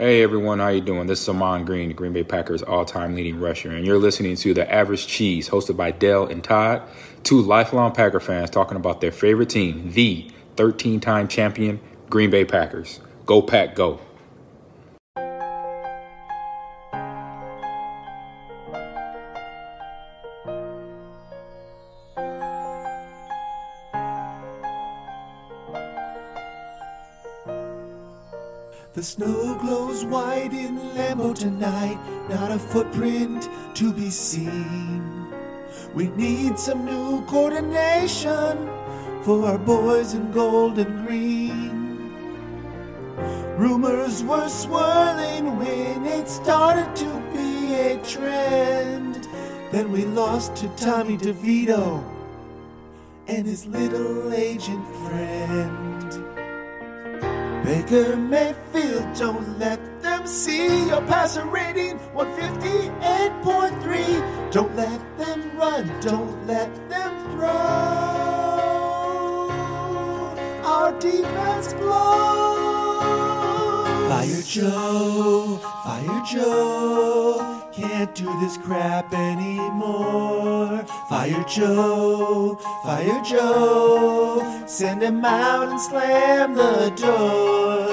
Hey everyone, how you doing? This is Saman Green, the Green Bay Packers all-time leading rusher, and you're listening to The Average Cheese, hosted by Dell and Todd, two lifelong Packer fans talking about their favorite team, the 13-time champion Green Bay Packers. Go Pack, go! The snow glows white in Lambeau tonight, not a footprint to be seen. We need some new coordination for our boys in gold and green. Rumors were swirling when it started to be a trend. Then we lost to Tommy DeVito and his little agent friend. Baker Mayfield, don't let them see your passer rating, 158.3. Don't let them run, don't let them throw. Our defense blows. Fire Joe, can't do this crap anymore. Fire Joe, send him out and slam the door.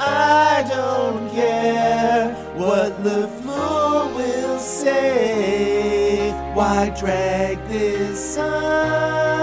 I don't care what LeFleur will say. Why drag this on?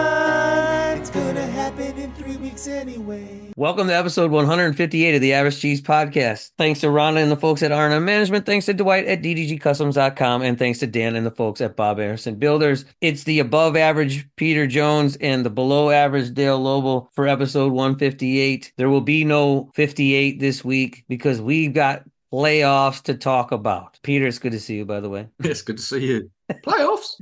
It's gonna happen in 3 weeks anyway. Welcome to episode 158 of the Average Cheese Podcast. Thanks to Rhonda and the folks at RM Management. Thanks to Dwight at ddgcustoms.com. And thanks to Dan and the folks at Bob Anderson Builders. It's the above average Peter Jones and the below average Dale Lobo for episode 158. There will be no 58 this week because we've got playoffs to talk about. Peter, it's good to see you, by the way. It's good to see you. Playoffs.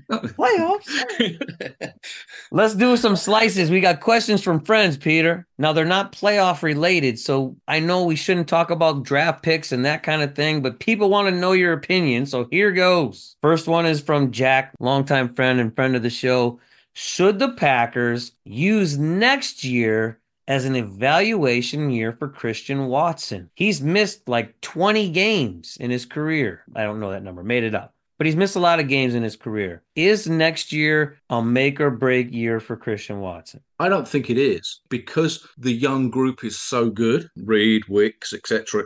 Let's do some slices. We got questions from friends, Peter. Now, they're not playoff related, so I know we shouldn't talk about draft picks and that kind of thing, but people want to know your opinion, so here goes. First one is from Jack, longtime friend and friend of the show. Should the Packers use next year as an evaluation year for Christian Watson? He's missed like 20 games in his career. I don't know that number. Made it up. But he's missed a lot of games in his career. Is next year a make or break year for Christian Watson? I don't think it is, because the young group is so good. Reed, Wicks, etc.,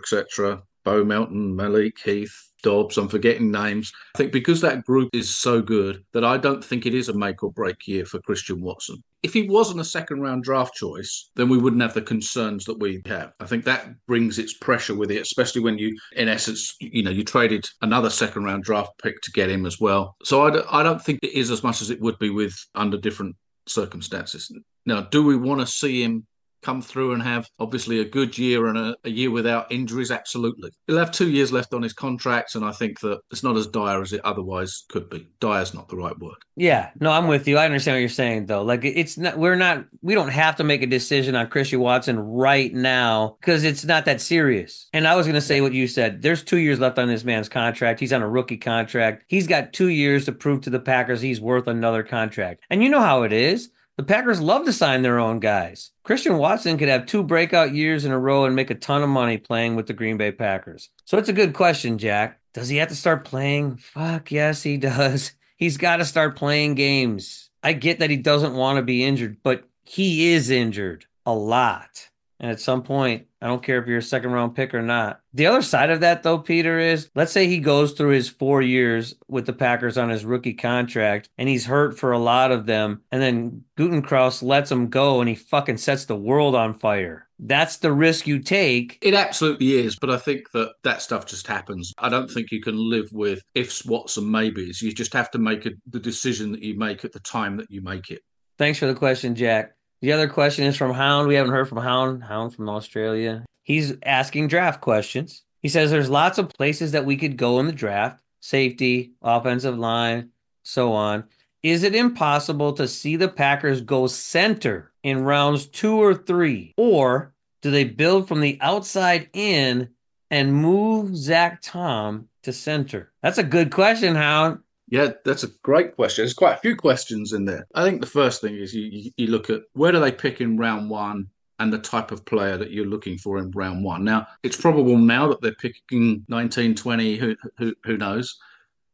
Bo Melton, Malik, Heath, Dobbs, I'm forgetting names. I think because that group is so good that I don't think it is a make or break year for Christian Watson. If he wasn't a second round draft choice, then we wouldn't have the concerns that we have. I think that brings its pressure with it, especially when you, in essence, you traded another second round draft pick to get him as well. So I don't think it is as much as it would be with under different circumstances. Now, do we want to see him come through and have obviously a good year and a year without injuries? Absolutely. He'll have 2 years left on his contract, and I think that it's not as dire as it otherwise could be. Dire's not the right word. Yeah, no, I'm with you. I understand what you're saying, though. Like, it's not, we don't have to make a decision on Christian Watson right now because it's not that serious. And I was going to say what you said. There's 2 years left on this man's contract. He's on a rookie contract. He's got 2 years to prove to the Packers he's worth another contract. And you know how it is. The Packers love to sign their own guys. Christian Watson could have two breakout years in a row and make a ton of money playing with the Green Bay Packers. So it's a good question, Jack. Does he have to start playing? Fuck yes, he does. He's got to start playing games. I get that he doesn't want to be injured, but he is injured a lot. And at some point, I don't care if you're a second-round pick or not. The other side of that, though, Peter, is let's say he goes through his 4 years with the Packers on his rookie contract, and he's hurt for a lot of them, and then Gutekunst lets him go, and he fucking sets the world on fire. That's the risk you take. It absolutely is, but I think that stuff just happens. I don't think you can live with ifs, whats, and maybes. You just have to make the decision that you make at the time that you make it. Thanks for the question, Jack. The other question is from Hound. We haven't heard from Hound. Hound from Australia. He's asking draft questions. He says there's lots of places that we could go in the draft. Safety, offensive line, so on. Is it impossible to see the Packers go center in rounds 2 or 3? Or do they build from the outside in and move Zach Tom to center? That's a good question, Hound. Yeah, that's a great question. There's quite a few questions in there. I think the first thing is you look at where do they pick in round 1 and the type of player that you're looking for in round one. Now, it's probable now that they're picking 19, 20, who knows,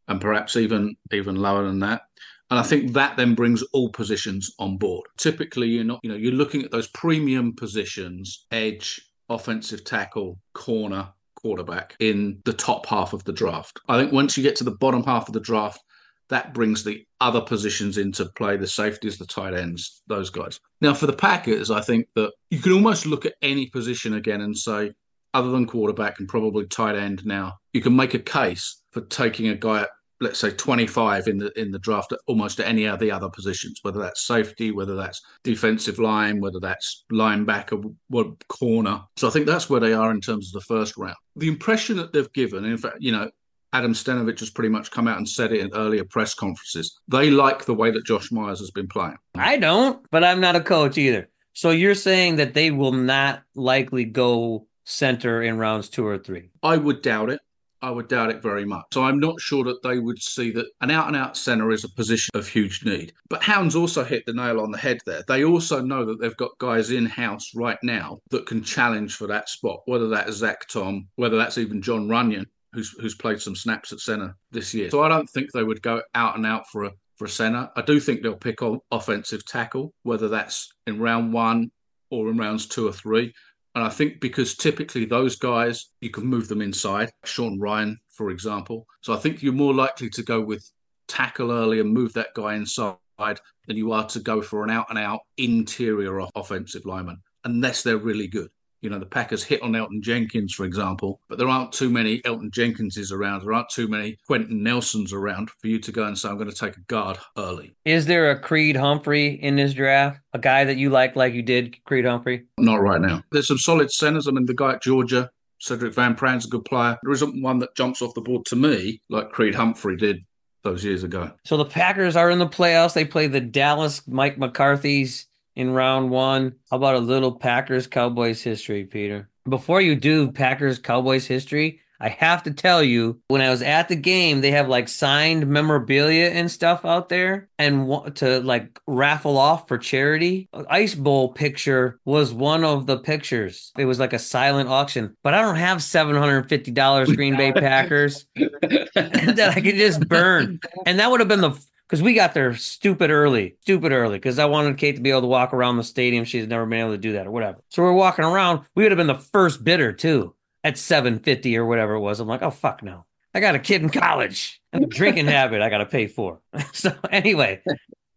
and perhaps even lower than that. And I think that then brings all positions on board. Typically, you're looking at those premium positions: edge, offensive tackle, corner, quarterback, in the top half of the draft. I think once you get to the bottom half of the draft, that brings the other positions into play: the safeties, the tight ends, those guys. Now, for the Packers, I think that you can almost look at any position again and say, other than quarterback and probably tight end now, you can make a case for taking a guy at, let's say, 25 in the draft, almost at any of the other positions, whether that's safety, whether that's defensive line, whether that's linebacker, corner. So I think that's where they are in terms of the first round. The impression that they've given, in fact, Adam Stenovich has pretty much come out and said it in earlier press conferences. They like the way that Josh Myers has been playing. I don't, but I'm not a coach either. So you're saying that they will not likely go center in rounds 2 or 3? I would doubt it. I would doubt it very much. So I'm not sure that they would see that an out-and-out center is a position of huge need. But Hound's also hit the nail on the head there. They also know that they've got guys in-house right now that can challenge for that spot, whether that's Zach Tom, whether that's even John Runyon, who's played some snaps at center this year. So I don't think they would go out-and-out for a center. I do think they'll pick on offensive tackle, whether that's in round 1 or in rounds 2 or 3. And I think because typically those guys, you can move them inside. Sean Ryan, for example. So I think you're more likely to go with tackle early and move that guy inside than you are to go for an out-and-out interior offensive lineman, unless they're really good. The Packers hit on Elton Jenkins, for example, but there aren't too many Elton Jenkinses around. There aren't too many Quentin Nelsons around for you to go and say, I'm going to take a guard early. Is there a Creed Humphrey in this draft? A guy that you like you did Creed Humphrey? Not right now. There's some solid centers. I mean, the guy at Georgia, Cedric Van Pran's a good player. There isn't one that jumps off the board to me like Creed Humphrey did those years ago. So the Packers are in the playoffs. They play the Dallas Mike McCarthy's in round 1. How about a little Packers-Cowboys history, Peter? Before you do Packers-Cowboys history, I have to tell you, when I was at the game, they have signed memorabilia and stuff out there and to raffle off for charity. Ice Bowl picture was one of the pictures. It was a silent auction, but I don't have $750 Green Bay Packers that I could just burn. And that would have been because we got there stupid early, because I wanted Kate to be able to walk around the stadium. She's never been able to do that or whatever. So we're walking around. We would have been the first bidder, too, at $750 or whatever it was. I'm like, oh, fuck no. I got a kid in college and a drinking habit I got to pay for. So anyway,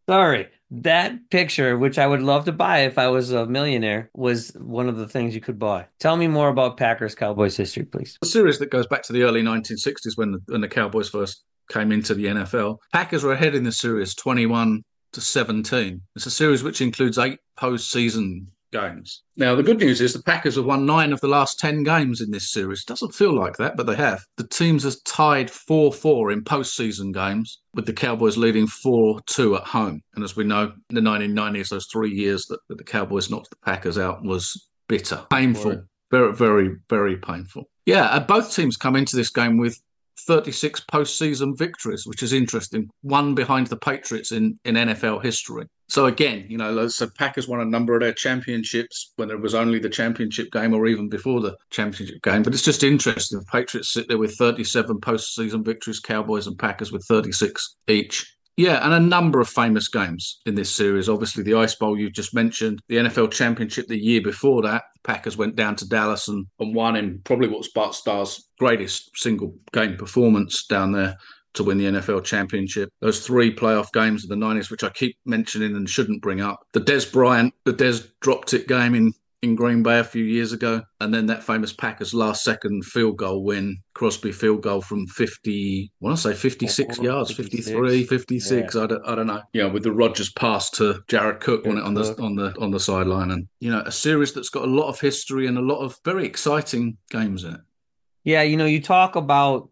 sorry. That picture, which I would love to buy if I was a millionaire, was one of the things you could buy. Tell me more about Packers-Cowboys history, please. A series that goes back to the early 1960s when the Cowboys first came into the NFL. Packers were ahead in the series 21-17. It's a series which includes 8 postseason games. Now, the good news is the Packers have won 9 of the last 10 games in this series. Doesn't feel like that, but they have. The teams have tied 4-4 in postseason games, with the Cowboys leading 4-2 at home. And as we know, in the 1990s, those 3 years that the Cowboys knocked the Packers out was bitter, painful, very, very, very painful. Yeah, both teams come into this game with 36 postseason victories, which is interesting. One behind the Patriots in NFL history. So again, so Packers won a number of their championships when it was only the championship game or even before the championship game. But it's just interesting. The Patriots sit there with 37 postseason victories, Cowboys and Packers with 36 each. Yeah, and a number of famous games in this series. Obviously, the Ice Bowl you just mentioned, the NFL Championship the year before that, Packers went down to Dallas and won in probably what's Bart Starr's greatest single game performance down there to win the NFL Championship. Those 3 playoff games in the 90s, which I keep mentioning and shouldn't bring up. The Dez dropped it game in Green Bay a few years ago, and then that famous Packers last second field goal win, Crosby field goal from 56 yards, 53, 56, yeah. I don't know. Yeah, with the Rodgers pass to Jared Cook on the sideline, and a series that's got a lot of history and a lot of very exciting games in it. Yeah, you talk about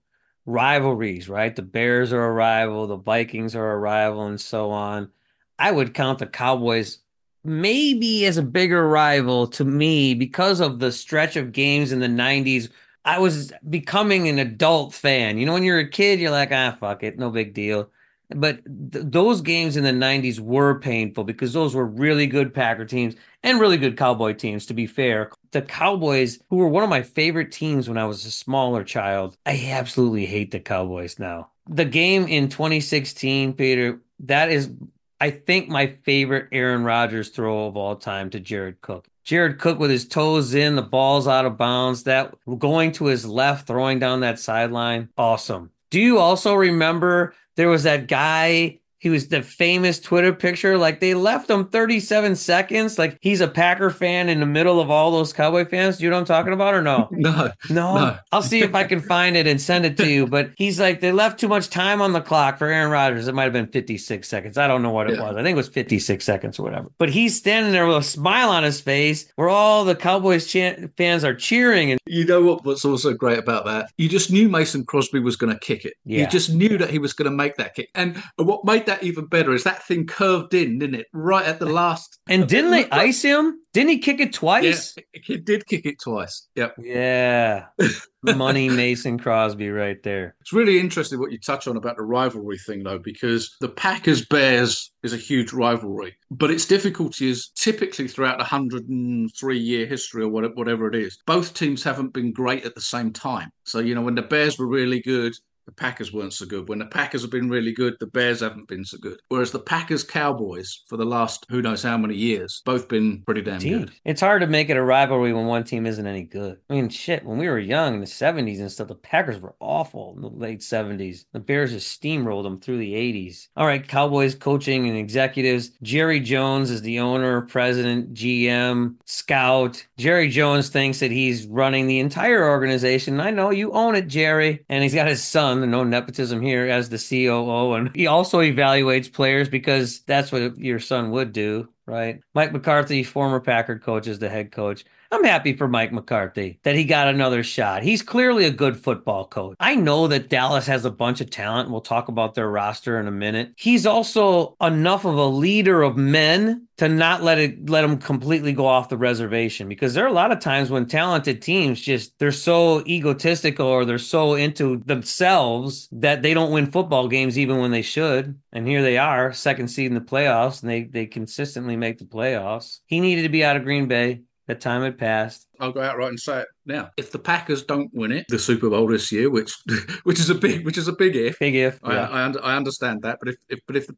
rivalries, right? The Bears are a rival, the Vikings are a rival, and so on. I would count the Cowboys maybe as a bigger rival to me because of the stretch of games in the 90s. I was becoming an adult fan. When you're a kid, you're like, ah, fuck it, no big deal. But those games in the 90s were painful because those were really good Packer teams and really good Cowboy teams, to be fair. The Cowboys, who were one of my favorite teams when I was a smaller child, I absolutely hate the Cowboys now. The game in 2016, Peter, that is, I think, my favorite Aaron Rodgers throw of all time to Jared Cook. Jared Cook with his toes in, the ball's out of bounds, that going to his left, throwing down that sideline. Awesome. Do you also remember there was that guy, he was the famous Twitter picture, like they left him 37 seconds. Like he's a Packer fan in the middle of all those Cowboy fans. Do you know what I'm talking about or no? No. I'll see if I can find it and send it to you. But he's like, they left too much time on the clock for Aaron Rodgers. It might've been 56 seconds. I don't know what it was. I think it was 56 seconds or whatever. But he's standing there with a smile on his face where all the Cowboys fans are cheering. And you know what's also great about that? You just knew Mason Crosby was going to kick it. Yeah. You just knew that he was going to make that kick. And what made that even better is that thing curved in, didn't it, right at the last? And didn't they ice him? Didn't he kick it twice? Yeah, he did kick it twice. Yep. Yeah. Money Mason Crosby right there. It's really interesting what you touch on about the rivalry thing, though, because the Packers-Bears is a huge rivalry, but its difficulty is typically throughout the 103-year history or whatever it is, both teams haven't been great at the same time. So, you know, when the Bears were really good, the Packers weren't so good. When the Packers have been really good, the Bears haven't been so good. Whereas the Packers-Cowboys, for the last who knows how many years, both been pretty damn good. It's hard to make it a rivalry when one team isn't any good. I mean, shit, when we were young in the 70s and stuff, the Packers were awful in the late 70s. The Bears just steamrolled them through the 80s. All right, Cowboys coaching and executives. Jerry Jones is the owner, president, GM, scout. Jerry Jones thinks that he's running the entire organization. I know, you own it, Jerry. And he's got his son, no nepotism here, as the COO, and he also evaluates players because that's what your son would do, right? Mike McCarthy, former Packer coach, is the head coach. I'm happy for Mike McCarthy that he got another shot. He's clearly a good football coach. I know that Dallas has a bunch of talent. We'll talk about their roster in a minute. He's also enough of a leader of men to not let him completely go off the reservation, because there are a lot of times when talented teams just, they're so egotistical or they're so into themselves that they don't win football games even when they should. And here they are, second seed in the playoffs, and they consistently make the playoffs. He needed to be out of Green Bay. That time had passed. I'll go outright and say it now. If the Packers don't win it, the Super Bowl this year, which is a big if. Big if. Yeah. I understand that, but if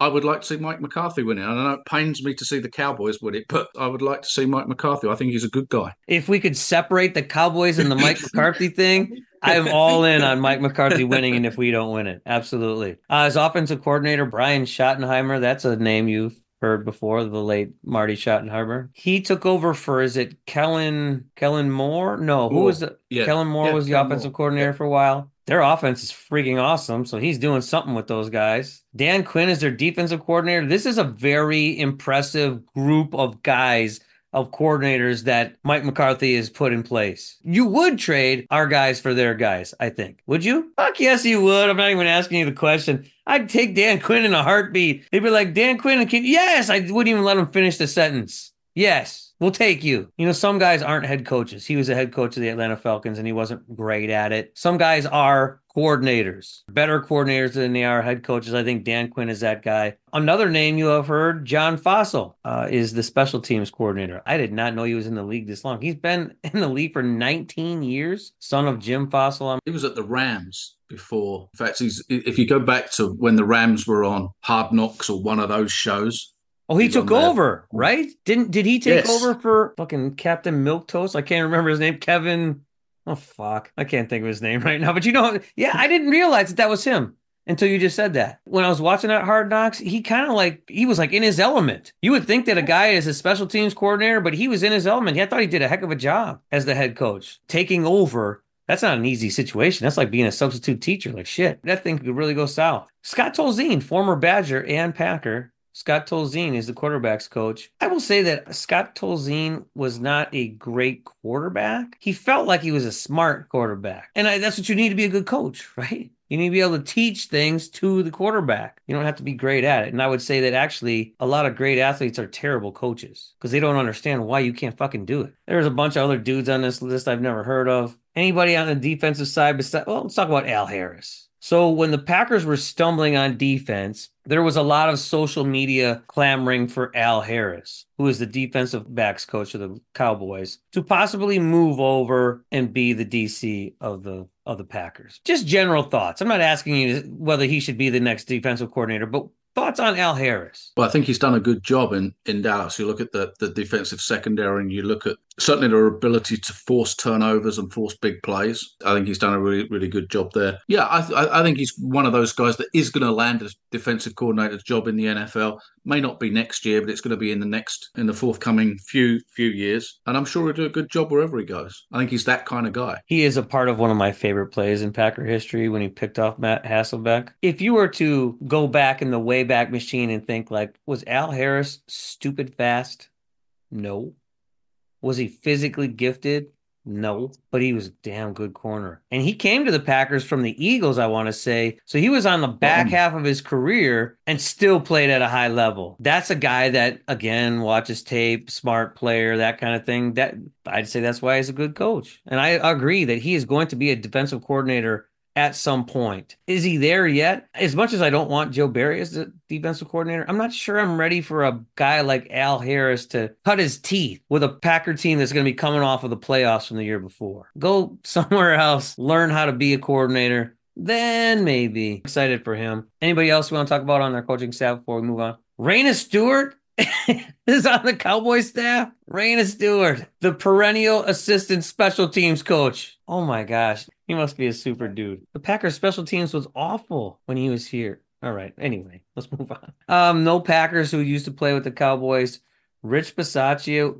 I would like to see Mike McCarthy win it. I know it pains me to see the Cowboys win it, but I would like to see Mike McCarthy. I think he's a good guy. If we could separate the Cowboys and the Mike McCarthy thing, I'm all in on Mike McCarthy winning, and if we don't win it, absolutely. As offensive coordinator, Brian Schottenheimer, that's a name you've heard before, the late Marty Schottenheimer. He took over for, is it Kellen Moore? No, who was the Kellen Moore was the Kellen offensive Moore. Coordinator for a while. Their offense is freaking awesome, so he's doing something with those guys. Dan Quinn is their defensive coordinator. This is a very impressive group of guys, of coordinators that Mike McCarthy has put in place. You would trade our guys for their guys, I think. Would you? Fuck yes, you would. I'm not even asking you the question. I'd take Dan Quinn in a heartbeat. They'd be like, Dan Quinn, and yes, I wouldn't even let him finish the sentence. Yes, we'll take you. You know, some guys aren't head coaches. He was a head coach of the Atlanta Falcons, and he wasn't great at it. Some guys are coordinators, better coordinators than they are head coaches. I think Dan Quinn is that guy. Another name you have heard, John Fossil, is the special teams coordinator. I did not know he was in the league this long. He's been in the league for 19 years, son of Jim Fossil. He was at the Rams before. In fact, if you go back to when the Rams were on Hard Knocks or one of those shows, oh, he took over, right? Did he take over for fucking Captain Milquetoast? I can't remember his name. Kevin. Oh, fuck. I can't think of his name right now. But you know, yeah, I didn't realize that was him until you just said that. When I was watching that Hard Knocks, he was like in his element. You would think that a guy is a special teams coordinator, but he was in his element. I thought he did a heck of a job as the head coach. Taking over, that's not an easy situation. That's like being a substitute teacher. Like, shit, that thing could really go south. Scott Tolzien, former Badger and Packer. Scott Tolzien is the quarterback's coach. I will say that Scott Tolzien was not a great quarterback. He felt like he was a smart quarterback. And that's what you need to be a good coach, right? You need to be able to teach things to the quarterback. You don't have to be great at it. And I would say that actually a lot of great athletes are terrible coaches because they don't understand why you can't fucking do it. There's a bunch of other dudes on this list I've never heard of. Anybody on the defensive side besides, well, let's talk about Al Harris. So when the Packers were stumbling on defense, there was a lot of social media clamoring for Al Harris, who is the defensive backs coach of the Cowboys, to possibly move over and be the DC of the Packers. Just general thoughts. I'm not asking you whether he should be the next defensive coordinator, but thoughts on Al Harris? Well, I think he's done a good job in Dallas. You look at the defensive secondary and you look at certainly their ability to force turnovers and force big plays. I think he's done a really, really good job there. Yeah, I think he's one of those guys that is going to land a defensive coordinator's job in the NFL. May not be next year, but it's going to be in the forthcoming few years. And I'm sure he'll do a good job wherever he goes. I think he's that kind of guy. He is a part of one of my favorite plays in Packer history when he picked off Matt Hasselbeck. If you were to go back in the Wayback Machine and think, like, was Al Harris stupid fast? No. Was he physically gifted? No, but he was a damn good corner. And he came to the Packers from the Eagles, I want to say. So he was on the back half of his career and still played at a high level. That's a guy that, again, watches tape, smart player, that kind of thing. That I'd say that's why he's a good coach. And I agree that he is going to be a defensive coordinator at some point. Is he there yet? As much as I don't want Joe Barry as the defensive coordinator, I'm not sure I'm ready for a guy like Al Harris to cut his teeth with a Packer team that's going to be coming off of the playoffs from the year before. Go somewhere else, learn how to be a coordinator, then maybe. Excited for him. Anybody else we want to talk about on their coaching staff before we move on? Raina Stewart is on the Cowboys staff. Raina Stewart, the perennial assistant special teams coach. Oh my gosh. He must be a super dude. The Packers special teams was awful when he was here. All right. Anyway, let's move on. No Packers who used to play with the Cowboys. Rich Bisaccia,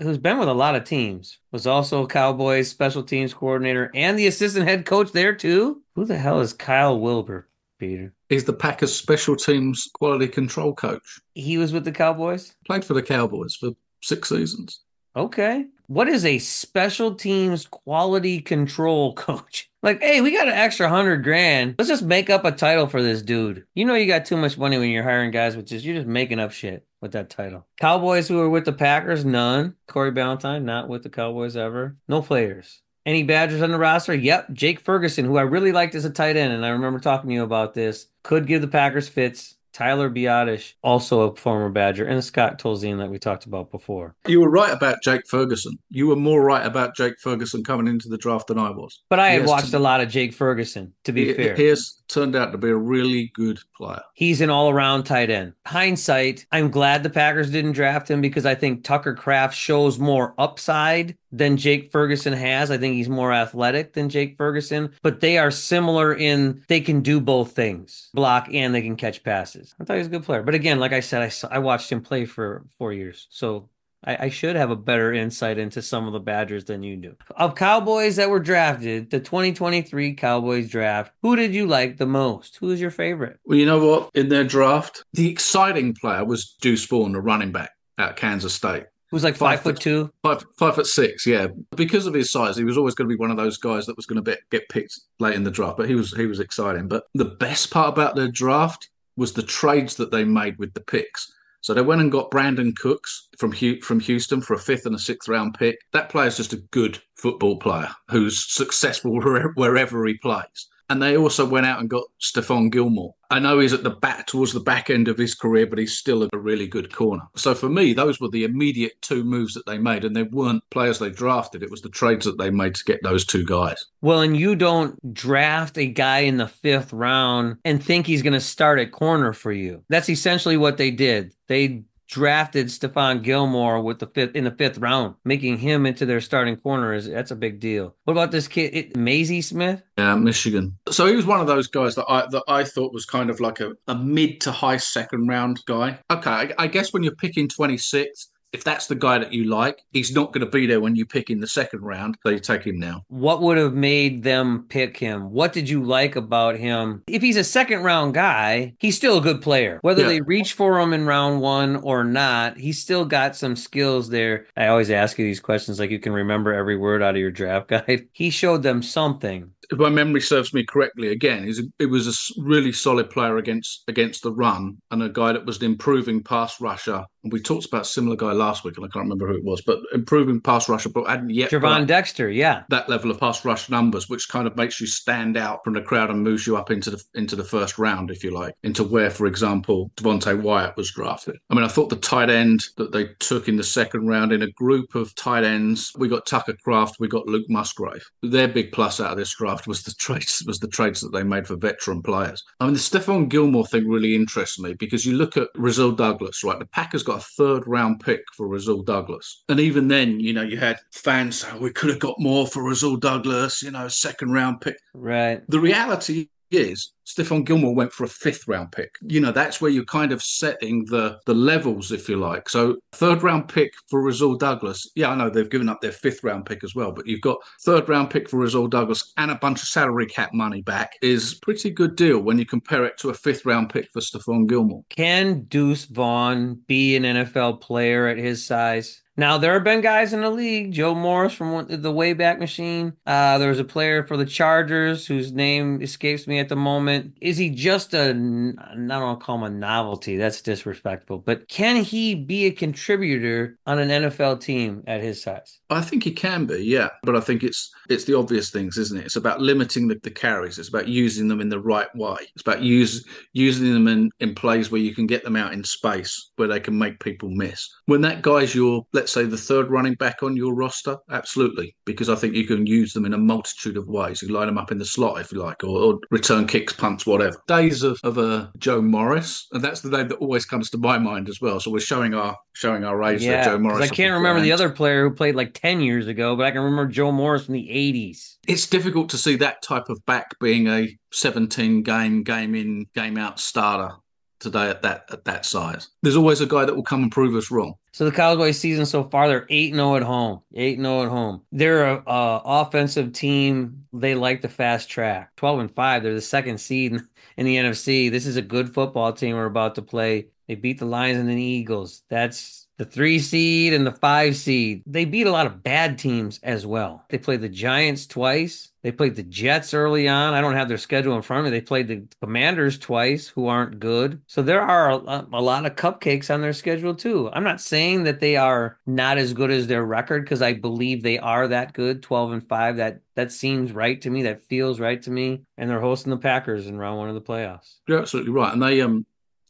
who's been with a lot of teams, was also Cowboys special teams coordinator and the assistant head coach there too. Who the hell is Kyle Wilbur, Peter? He's the Packers special teams quality control coach. He was with the Cowboys? Played for the Cowboys for 6 seasons. Okay. What is a special teams quality control coach? Like, hey, we got an extra $100,000. Let's just make up a title for this dude. You know you got too much money when you're hiring guys, you're just making up shit with that title. Cowboys who are with the Packers, none. Corey Ballantyne, not with the Cowboys ever. No players. Any Badgers on the roster? Yep. Jake Ferguson, who I really liked as a tight end, and I remember talking to you about this, could give the Packers fits. Tyler Biotish, also a former Badger, and Scott Tolzien that we talked about before. You were right about Jake Ferguson. You were more right about Jake Ferguson coming into the draft than I was. But I had watched a lot of Jake Ferguson, to be fair. He has turned out to be a really good player. He's an all-around tight end. Hindsight, I'm glad the Packers didn't draft him because I think Tucker Kraft shows more upside than Jake Ferguson has. I think he's more athletic than Jake Ferguson, but they are similar in they can do both things, block and they can catch passes. I thought he was a good player. But again, like I said, I watched him play for 4 years. So I should have a better insight into some of the Badgers than you do. Of Cowboys that were drafted, the 2023 Cowboys draft, who did you like the most? Who is your favorite? Well, you know what? In their draft, the exciting player was Deuce Vaughn, the running back out of Kansas State. Who's like five foot two? 5'6", yeah. Because of his size, he was always going to be one of those guys that was going to get picked late in the draft, but he was exciting. But the best part about their draft was the trades that they made with the picks. So they went and got Brandon Cooks from Houston for a 5th and a 6th round pick. That player is just a good football player who's successful wherever he plays. And they also went out and got Stephon Gilmore. I know he's towards the back end of his career, but he's still a really good corner. So for me, those were the immediate 2 moves that they made, and they weren't players they drafted. It was the trades that they made to get those 2 guys. Well, and you don't draft a guy in the 5th round and think he's going to start at corner for you. That's essentially what they did. They drafted Stephon Gilmore in the fifth round, making him into their starting corner. That's a big deal. What about this kid, Mazie Smith? Yeah, Michigan. So he was one of those guys that I thought was kind of like a mid to high second round guy. Okay, I guess when you're picking 26th, if that's the guy that you like, he's not going to be there when you pick in the second round. So you take him now. What would have made them pick him? What did you like about him? If he's a second round guy, he's still a good player. Whether they reach for him in round 1 or not, he's still got some skills there. I always ask you these questions like you can remember every word out of your draft guide. He showed them something. If my memory serves me correctly, again, it was a really solid player against the run and a guy that was an improving pass rusher we talked about a similar guy last week, and I can't remember who it was, but improving pass rusher, but hadn't yet Javon Dexter, yeah, that level of pass rush numbers, which kind of makes you stand out from the crowd and moves you up into the first round, if you like, into where, for example, Devontae Wyatt was drafted. I mean, I thought the tight end that they took in the second round, in a group of tight ends, we got Tucker Kraft, we got Luke Musgrave. Their big plus out of this draft was the trades that they made for veteran players. I mean, the Stephon Gilmore thing really interests me, because you look at Rasul Douglas, right? The Packers got a third-round pick for Rasul Douglas. And even then, you know, you had fans saying, we could have got more for Rasul Douglas, you know, second-round pick. Right. The reality is Stephon Gilmore went for a fifth-round pick. You know, that's where you're kind of setting the levels, if you like. So third-round pick for Rasul Douglas. Yeah, I know they've given up their fifth-round pick as well, but you've got third-round pick for Rasul Douglas and a bunch of salary cap money back is a pretty good deal when you compare it to a fifth-round pick for Stephon Gilmore. Can Deuce Vaughn be an NFL player at his size? Now, there have been guys in the league, Joe Morris from the Wayback Machine. There was a player for the Chargers whose name escapes me at the moment. Is he just a, I don't want to call him a novelty, that's disrespectful, but can he be a contributor on an NFL team at his size? I think he can be, yeah. But I think it's the obvious things, isn't it? It's about limiting the carries. It's about using them in the right way. It's about using them in plays where you can get them out in space, where they can make people miss. When that guy's your, let's say, the third running back on your roster, absolutely, because I think you can use them in a multitude of ways. You line them up in the slot, if you like, or return kicks, punts, whatever. Days of Joe Morris, and that's the name that always comes to my mind as well. So we're showing our age there, Joe Morris. I can't remember the other player who played like 10 years ago, but I can remember Joe Morris from the 80s. It's difficult to see that type of back being a 17-game, game-in, game-out starter today at that size. There's always a guy that will come and prove us wrong. So the Cowboys season so far, they're 8-0 at home. They're an offensive team. They like the fast track. 12-5. They're the second seed in the NFC. This is a good football team we're about to play. They beat the Lions and the Eagles. That's the 3 seed and the 5 seed. They beat a lot of bad teams as well. They played the Giants twice. They played the Jets early on. I don't have their schedule in front of me. They played the Commanders twice, who aren't good. So there are a lot of cupcakes on their schedule too. I'm not saying that they are not as good as their record, because I believe they are that good. 12-5. That seems right to me. That feels right to me. And they're hosting the Packers in round 1 of the playoffs. You're absolutely right. And they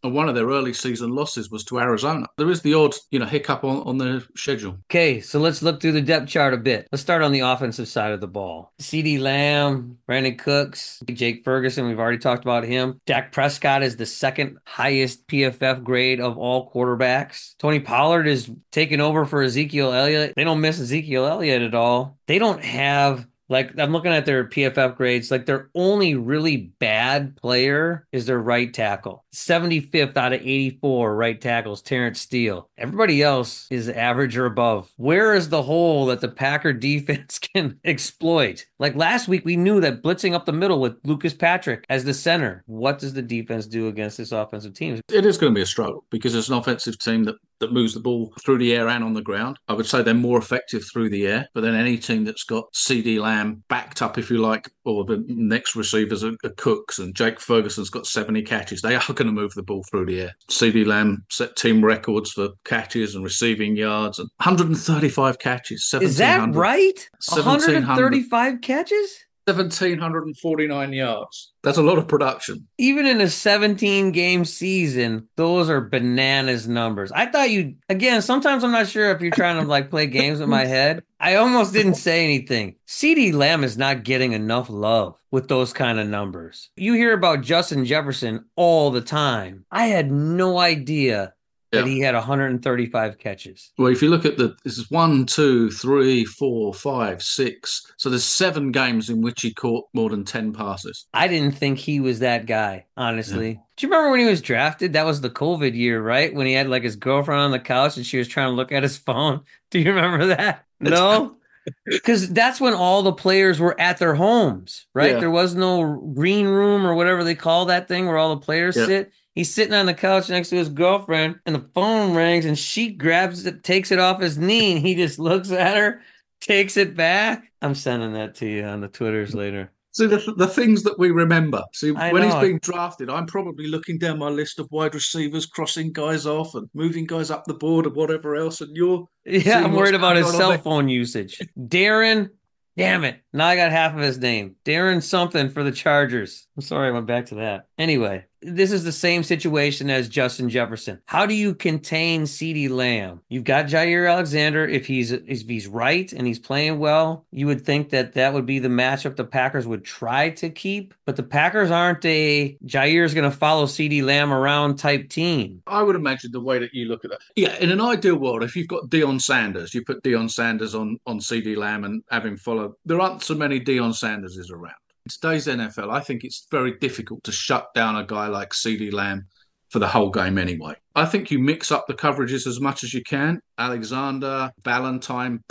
one of their early season losses was to Arizona. There is the odd, hiccup on their schedule. Okay, so let's look through the depth chart a bit. Let's start on the offensive side of the ball. CeeDee Lamb, Brandon Cooks, Jake Ferguson, we've already talked about him. Dak Prescott is the second highest PFF grade of all quarterbacks. Tony Pollard is taking over for Ezekiel Elliott. They don't miss Ezekiel Elliott at all. They don't have... Like, I'm looking at their PFF grades. Like, their only really bad player is their right tackle. 75th out of 84 right tackles, Terrence Steele. Everybody else is average or above. Where is the hole that the Packer defense can exploit? Like, last week, we knew that blitzing up the middle with Lucas Patrick as the center. What does the defense do against this offensive team? It is going to be a struggle, because it's an offensive team that moves the ball through the air and on the ground. I would say they're more effective through the air, but then any team that's got CeeDee Lamb backed up, if you like, or the next receivers are Cooks, and Jake Ferguson's got 70 catches. They are going to move the ball through the air. CeeDee Lamb set team records for catches and receiving yards, and 135 catches. Is that right? 135 catches? 1,749 yards. That's a lot of production. Even in a 17-game season, those are bananas numbers. I thought sometimes I'm not sure if you're trying to play games with my head. I almost didn't say anything. CeeDee Lamb is not getting enough love with those kind of numbers. You hear about Justin Jefferson all the time. I had no idea that he had 135 catches. Well, if you look at this is 1, 2, 3, 4, 5, 6. So there's 7 games in which he caught more than 10 passes. I didn't think he was that guy, honestly. Yeah. Do you remember when he was drafted? That was the COVID year, right? When he had his girlfriend on the couch and she was trying to look at his phone. Do you remember that? No? Because that's when all the players were at their homes, right? Yeah. There was no green room or whatever they call that thing where all the players sit. He's sitting on the couch next to his girlfriend, and the phone rings, and she grabs it, takes it off his knee, and he just looks at her, takes it back. I'm sending that to you on the Twitters later. See, the things that we remember. See, when he's being drafted, I'm probably looking down my list of wide receivers, crossing guys off and moving guys up the board and whatever else. And you're... Yeah, I'm worried about his cell phone usage. Darren... Damn it. Now I got half of his name. Darren something for the Chargers. I'm sorry I went back to that. Anyway, this is the same situation as Justin Jefferson. How do you contain CeeDee Lamb? You've got Jair Alexander. If he's right and he's playing well, you would think that that would be the matchup the Packers would try to keep. But the Packers aren't a Jair's going to follow CeeDee Lamb around type team. I would imagine the way that you look at that. Yeah, in an ideal world, if you've got Deion Sanders, you put Deion Sanders on CeeDee Lamb and have him follow. There aren't so many Deion Sanderses around. In today's NFL, I think it's very difficult to shut down a guy like CeeDee Lamb for the whole game anyway. I think you mix up the coverages as much as you can. Alexander, Ballantyne.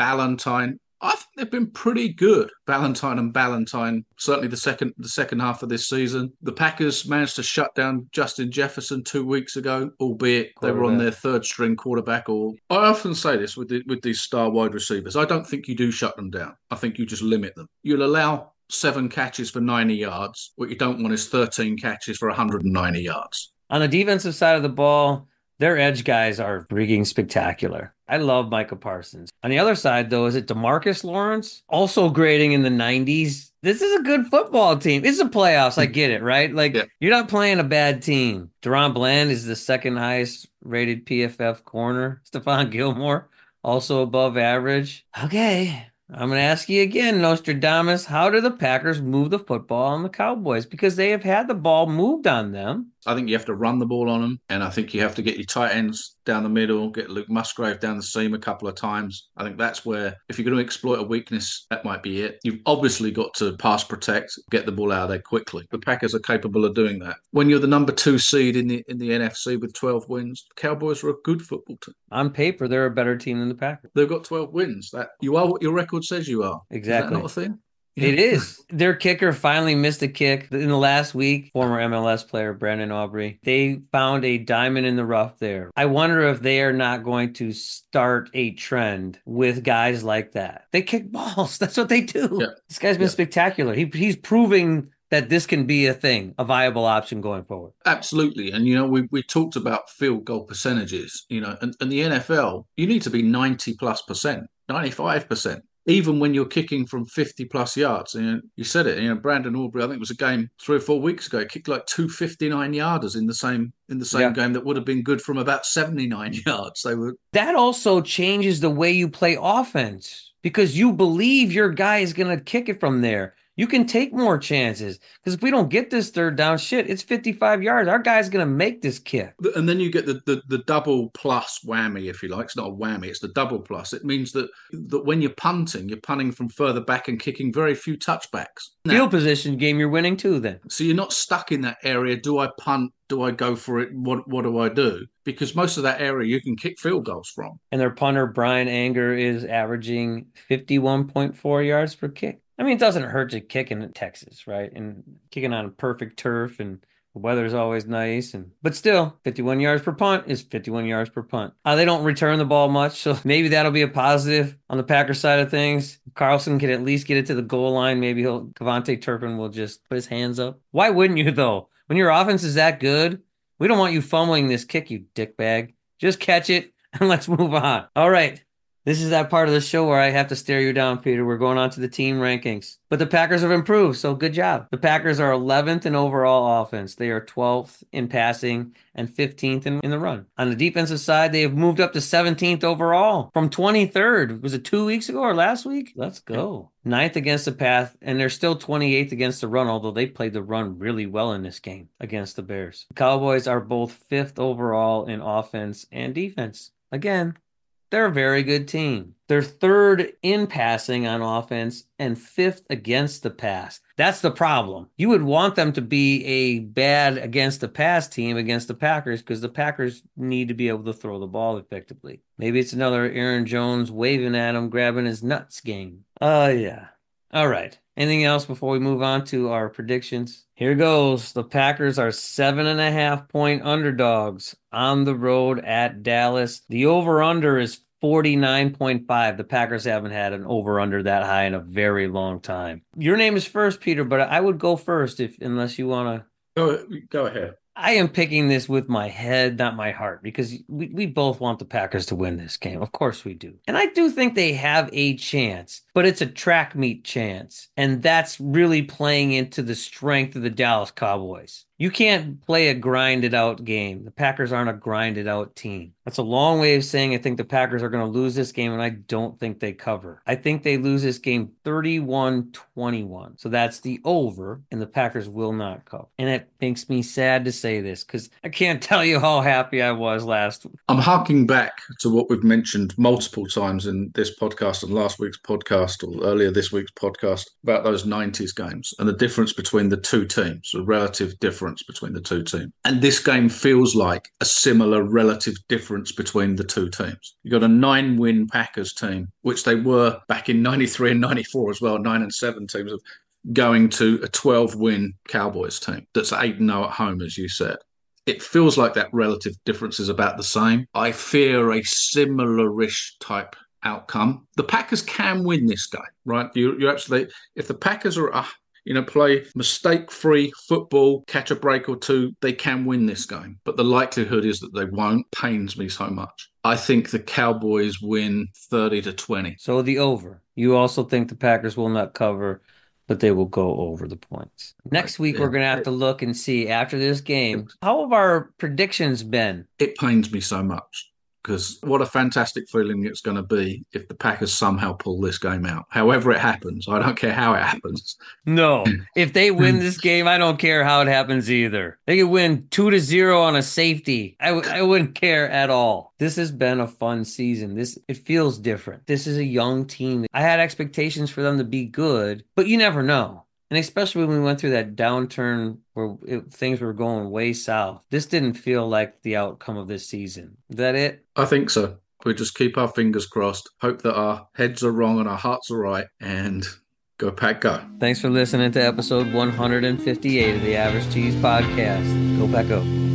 I think they've been pretty good, Ballantyne, certainly the second half of this season. The Packers managed to shut down Justin Jefferson 2 weeks ago, albeit they were on their third-string quarterback. Or I often say this with these star wide receivers. I don't think you do shut them down. I think you just limit them. You'll allow 7 catches for 90 yards. What you don't want is 13 catches for 190 yards. On the defensive side of the ball, their edge guys are freaking spectacular. I love Micah Parsons. On the other side, though, is it DeMarcus Lawrence? Also grading in the 90s. This is a good football team. It's the playoffs. I get it, right? You're not playing a bad team. Deron Bland is the second highest rated PFF corner. Stephon Gilmore, also above average. Okay. I'm going to ask you again, Nostradamus, how do the Packers move the football on the Cowboys? Because they have had the ball moved on them. I think you have to run the ball on them, and I think you have to get your tight ends down the middle, get Luke Musgrave down the seam a couple of times. I think that's where, if you're going to exploit a weakness, that might be it. You've obviously got to pass protect, get the ball out of there quickly. The Packers are capable of doing that. When you're the number 2 seed in the NFC with 12 wins, the Cowboys are a good football team. On paper, they're a better team than the Packers. They've got 12 wins. That you are what your record says you are. Exactly. Is that not a thing? Yeah. It is. Their kicker finally missed a kick in the last week. Former MLS player Brandon Aubrey. They found a diamond in the rough there. I wonder if they are not going to start a trend with guys like that. They kick balls. That's what they do. Yeah. This guy's been spectacular. He's proving that this can be a thing, a viable option going forward. Absolutely. And, we talked about field goal percentages, and the NFL, you need to be 90+%, 95%. Even when you're kicking from 50 plus yards, you said it. Brandon Aubrey, I think it was a game 3 or 4 weeks ago, kicked like 259 yarders in the same game that would have been good from about 79 yards. That also changes the way you play offense because you believe your guy is going to kick it from there. You can take more chances because if we don't get this third down, it's 55 yards. Our guy's going to make this kick. And then you get the double plus whammy, if you like. It's not a whammy. It's the double plus. It means that when you're punting from further back and kicking very few touchbacks. Field position game, you're winning too then. So you're not stuck in that area. Do I punt? Do I go for it? What do I do? Because most of that area you can kick field goals from. And their punter, Brian Anger, is averaging 51.4 yards per kick. I mean, it doesn't hurt to kick in Texas, right? And kicking on a perfect turf and the weather's always nice. But still, 51 yards per punt is 51 yards per punt. They don't return the ball much, so maybe that'll be a positive on the Packers side of things. Carlson can at least get it to the goal line. Maybe Kevontae Turpin will just put his hands up. Why wouldn't you, though? When your offense is that good, we don't want you fumbling this kick, you dickbag. Just catch it and let's move on. All right. This is that part of the show where I have to stare you down, Peter. We're going on to the team rankings. But the Packers have improved, so good job. The Packers are 11th in overall offense. They are 12th in passing and 15th in the run. On the defensive side, they have moved up to 17th overall from 23rd. Was it 2 weeks ago or last week? Let's go. 9th against the pass, and they're still 28th against the run, although they played the run really well in this game against the Bears. The Cowboys are both 5th overall in offense and defense. Again, they're a very good team. They're 3rd in passing on offense and 5th against the pass. That's the problem. You would want them to be a bad against the pass team against the Packers because the Packers need to be able to throw the ball effectively. Maybe it's another Aaron Jones waving at him, grabbing his nuts game. Yeah. All right. Anything else before we move on to our predictions? Here goes. The Packers are 7.5 point underdogs on the road at Dallas. The over-under is 49.5. The Packers haven't had an over-under that high in a very long time. Your name is first, Peter, but I would go first unless you want to. Go ahead. I am picking this with my head, not my heart, because we both want the Packers to win this game. Of course we do. And I do think they have a chance, but it's a track meet chance. And that's really playing into the strength of the Dallas Cowboys. You can't play a grinded out game. The Packers aren't a grinded out team. That's a long way of saying I think the Packers are going to lose this game, and I don't think they cover. I think they lose this game 31-21. So that's the over, and the Packers will not cover. And it makes me sad to say this because I can't tell you how happy I was last week. I'm harking back to what we've mentioned multiple times in this podcast and last week's podcast or earlier this week's podcast about those 90s games and the difference between the two teams, the relative difference between the two teams. And this game feels like a similar relative difference between the two teams. You got a 9-win Packers team, which they were back in 93 and 94 as well, 9-7 teams, of going to a 12-win Cowboys team that's 8-0 at home, as you said. It feels like that relative difference is about the same. I fear a similar-ish type outcome. The Packers can win this game, right? You absolutely, if the Packers are play mistake-free football, catch a break or two, they can win this game. But the likelihood is that they won't. Pains me so much. I think the Cowboys win 30-20. So the over. You also think the Packers will not cover, but they will go over the points. Next week, we're going to have to look and see after this game, how have our predictions been? It pains me so much. Because what a fantastic feeling it's going to be if the Packers somehow pull this game out. However it happens. I don't care how it happens. No. If they win this game, I don't care how it happens either. They could win 2-0 on a safety. I wouldn't care at all. This has been a fun season. It feels different. This is a young team. I had expectations for them to be good, but you never know. And especially when we went through that downturn where things were going way south. This didn't feel like the outcome of this season. Is that it? I think so. We just keep our fingers crossed, hope that our heads are wrong and our hearts are right, and go Pack Go. Thanks for listening to episode 158 of the Average Cheese Podcast. Go Pack Go.